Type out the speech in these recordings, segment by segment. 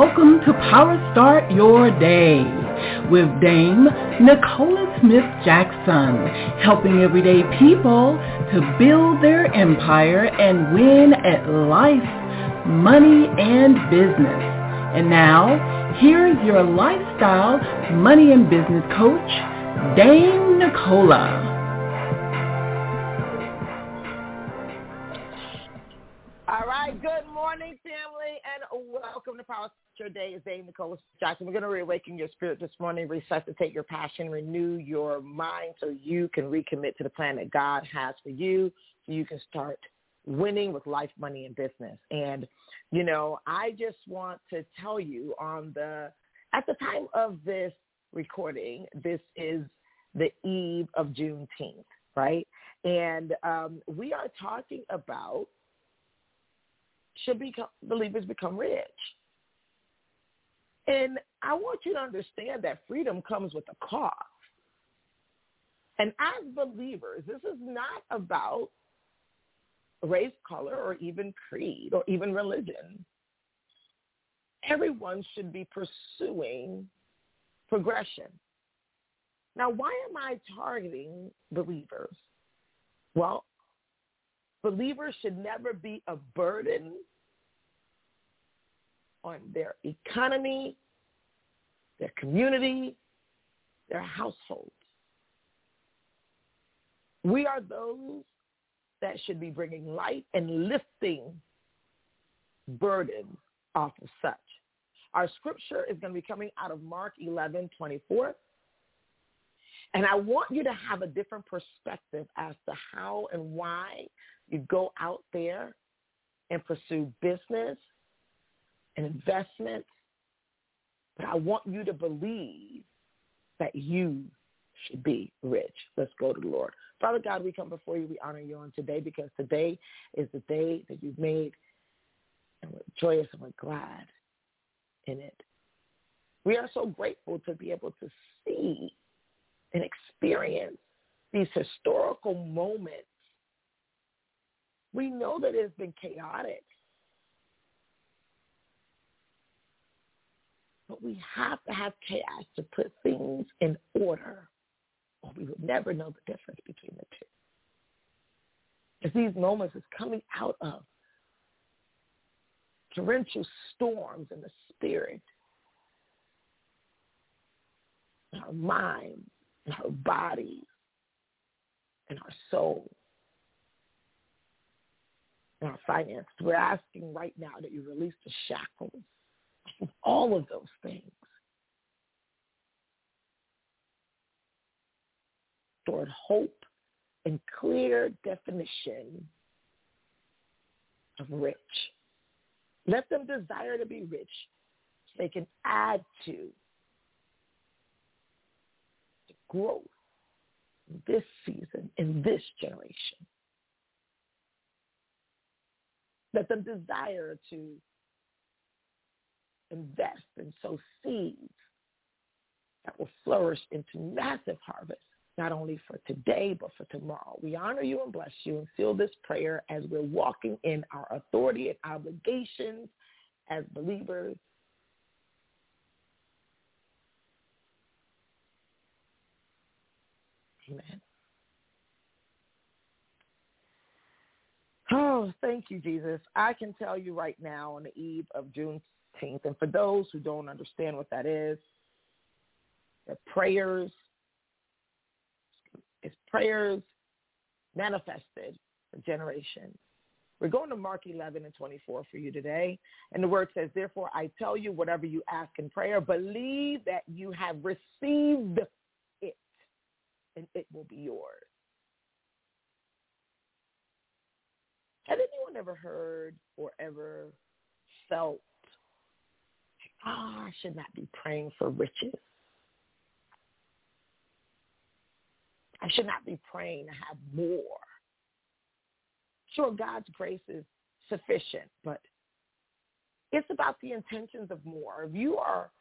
welcome to Power Start Your Day with Dame Nicola Smith Jackson, helping everyday people to build their empire and win at life, money, and business. And now, here's your lifestyle, money, and business coach, Dame Nicola. All right, good morning, family, and welcome to Power Start Your Day. It's Dame Nicola Jackson. We're going to reawaken your spirit this morning, resuscitate your passion, renew your mind so you can recommit to the plan that God has for you, so you can start winning with life, money, and business. And, you know, I just want to tell you at the time of this recording, this is the eve of Juneteenth, right? And we are talking about believers become rich. And I want you to understand that freedom comes with a cost. And as believers, this is not about race, color, or even creed, or even religion. Everyone should be pursuing progression. Now, why am I targeting believers? Well, believers should never be a burden on their economy, their community, their household. We are those that should be bringing light and lifting burdens off of such. Our scripture is going to be coming out of Mark 11:24. And I want you to have a different perspective as to how and why you go out there and pursue business and investments. But I want you to believe that you should be rich. Let's go to the Lord. Father God, we come before you. We honor you on today because today is the day that you've made. And we're joyous and we're glad in it. We are so grateful to be able to see and experience these historical moments. We know that it has been chaotic, but we have to have chaos to put things in order, or we would never know the difference between the two. As these moments is coming out of torrential storms in the spirit, in our mind, in our bodies, in our soul, in our finances. We're asking right now that you release the shackles of all of those things toward hope and clear definition of rich. Let them desire to be rich so they can add to growth in this season, in this generation. Let them desire to invest and sow seeds that will flourish into massive harvest, not only for today, but for tomorrow. We honor you and bless you and seal this prayer as we're walking in our authority and obligations as believers. Amen. Oh, thank you, Jesus. I can tell you right now on the eve of Juneteenth, and for those who don't understand what that is, it's prayers manifested for generations. We're going to Mark 11:24 for you today. And the word says, therefore, I tell you, whatever you ask in prayer, believe that you have received it, and it will be yours. Has anyone ever heard or ever felt, I should not be praying for riches? I should not be praying to have more. Sure, God's grace is sufficient, but it's about the intentions of more. If you are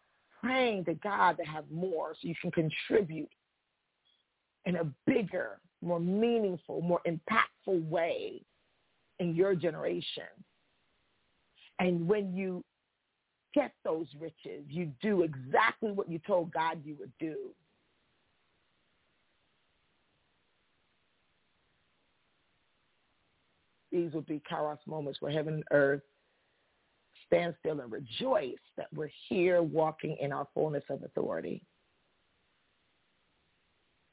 praying to God to have more so you can contribute in a bigger, more meaningful, more impactful way in your generation. And when you get those riches. You do exactly what you told God you would do. These will be kairos moments where heaven and earth stand still and rejoice that we're here walking in our fullness of authority.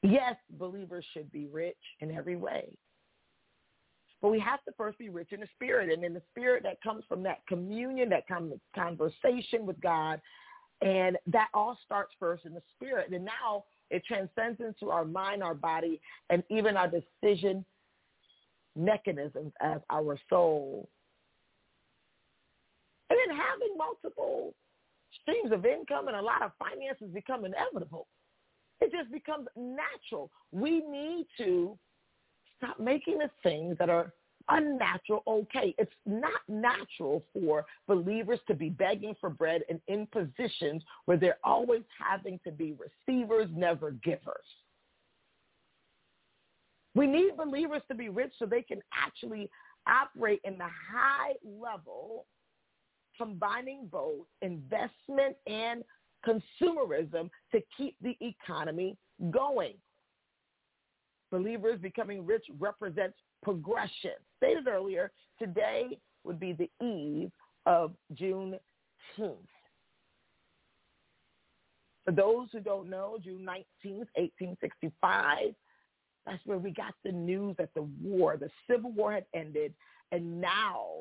Yes, believers should be rich in every way. But we have to first be rich in the spirit, and in the spirit that comes from that communion, that conversation with God, and that all starts first in the spirit. And now it transcends into our mind, our body, and even our decision mechanisms as our soul. And then having multiple streams of income and a lot of finances become inevitable. It just becomes natural. We need to stop making the things that are unnatural okay. It's not natural for believers to be begging for bread and in positions where they're always having to be receivers, never givers. We need believers to be rich so they can actually operate in the high level, combining both investment and consumerism to keep the economy going. Believers becoming rich represents progression. Stated earlier, today would be the eve of Juneteenth. For those who don't know, June 19th, 1865, that's where we got the news that the Civil War had ended, and now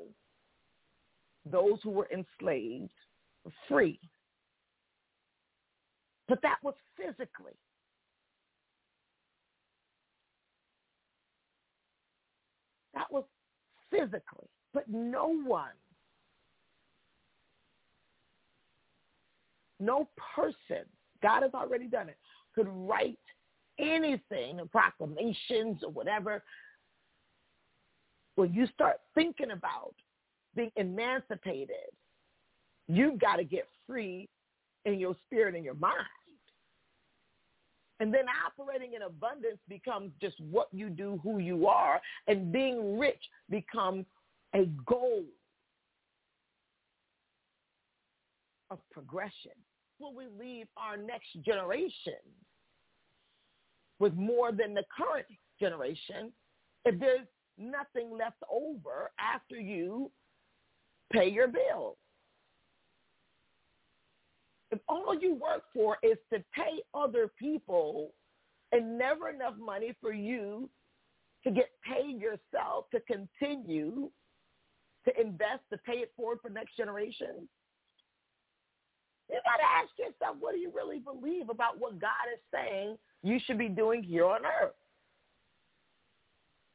those who were enslaved were free. But that was physically. That was physically, but no person, God has already done it, could write anything, proclamations or whatever. When you start thinking about being emancipated, you've got to get free in your spirit and your mind. And then operating in abundance becomes just what you do, who you are, and being rich becomes a goal of progression. Will we leave our next generation with more than the current generation if there's nothing left over after you pay your bills? If all you work for is to pay other people and never enough money for you to get paid yourself to continue to invest, to pay it forward for next generation, you got to ask yourself, what do you really believe about what God is saying you should be doing here on earth?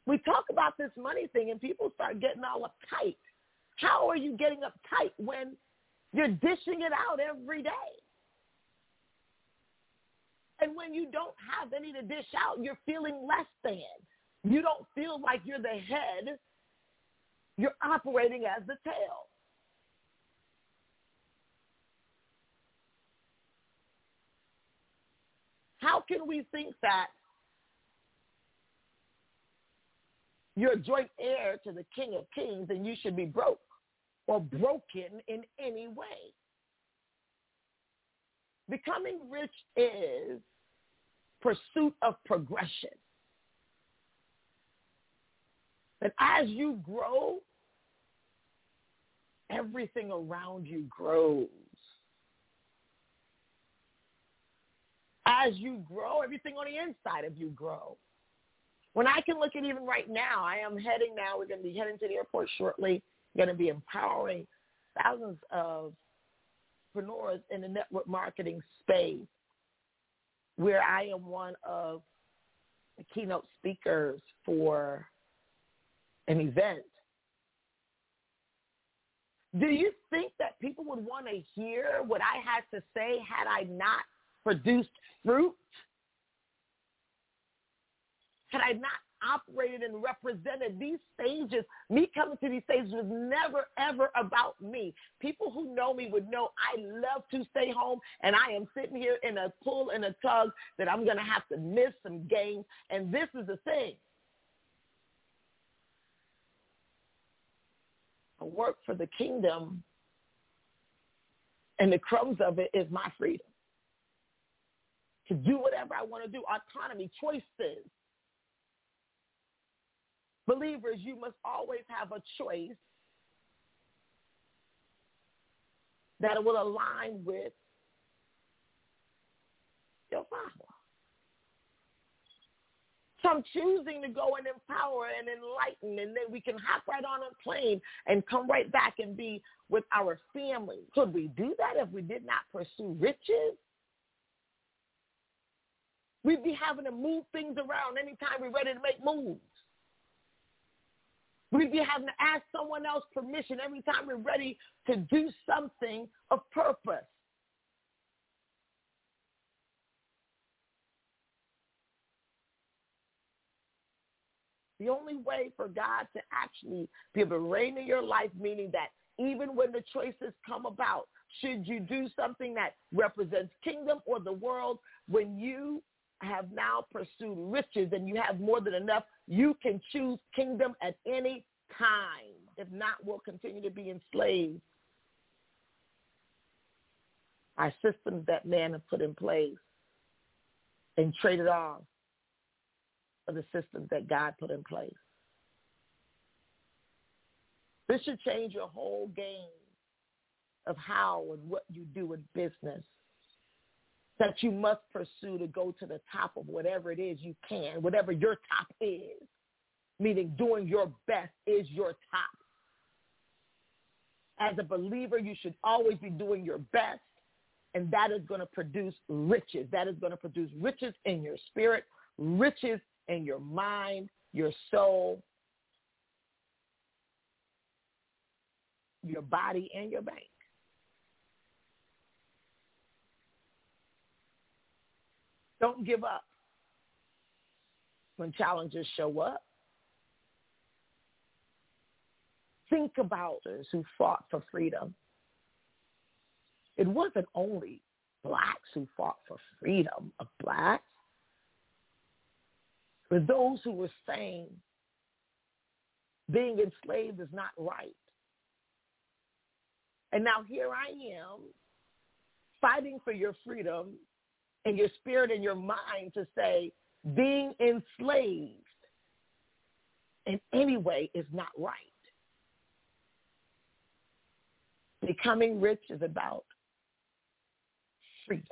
We talk about this money thing and people start getting all uptight. How are you getting uptight when you're dishing it out every day? And when you don't have any to dish out, you're feeling less than. You don't feel like you're the head. You're operating as the tail. How can we think that you're a joint heir to the King of Kings and you should be broke or broken in any way? Becoming rich is pursuit of progression. And as you grow, everything around you grows. As you grow, everything on the inside of you grows. When I can look at even right now, we're going to be heading to the airport shortly. We're going to be empowering thousands of entrepreneurs in the network marketing space, where I am one of the keynote speakers for an event. Do you think that people would want to hear what I had to say had I not produced fruit? Had I not operated and represented these stages? Me coming to these stages was never, ever about me. People who know me would know I love to stay home, and I am sitting here in a pull and a tug that I'm going to have to miss some games, and this is the thing. I work for the kingdom And the crumbs of it is my freedom to do whatever I want to do. Autonomy, choices. Believers, you must always have a choice that will align with your Father. So I'm choosing to go and empower and enlighten, and then we can hop right on a plane and come right back and be with our family. Could we do that if we did not pursue riches? We'd be having to move things around anytime we're ready to make moves. We'd be having to ask someone else permission every time we're ready to do something of purpose. The only way for God to actually be able to reign in your life, meaning that even when the choices come about, should you do something that represents kingdom or the world, when you have now pursued riches and you have more than enough, you can choose kingdom at any time. If not, we'll continue to be enslaved by systems that man has put in place and traded off of the systems that God put in place. This should change your whole game of how and what you do in business, that you must pursue to go to the top of whatever it is you can, whatever your top is, meaning doing your best is your top. As a believer, you should always be doing your best, and that is going to produce riches. That is going to produce riches in your spirit, riches in your mind, your soul, your body, and your bank. Don't give up when challenges show up. Think about those who fought for freedom. It wasn't only blacks who fought for freedom of blacks. For those who were saying being enslaved is not right. And now here I am fighting for your freedom and your spirit and your mind to say being enslaved in any way is not right. Becoming rich is about freedom.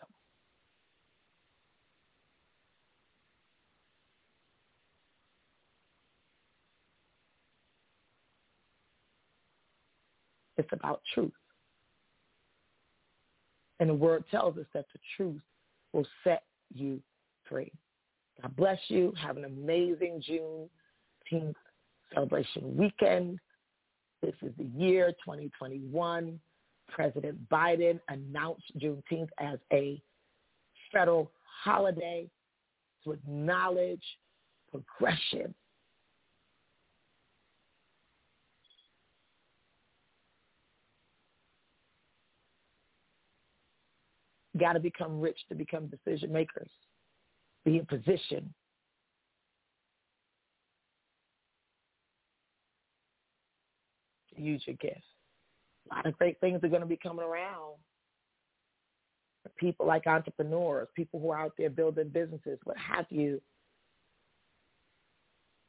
It's about truth. And the word tells us that the truth will set you free. God bless you. Have an amazing Juneteenth celebration weekend. This is the year 2021. President Biden announced Juneteenth as a federal holiday to acknowledge progression. Got to become rich to become decision makers, be in position. Use your gifts. A lot of great things are going to be coming around. People like entrepreneurs, people who are out there building businesses, what have you.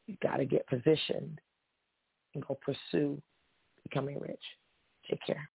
You got to get positioned and go pursue becoming rich. Take care.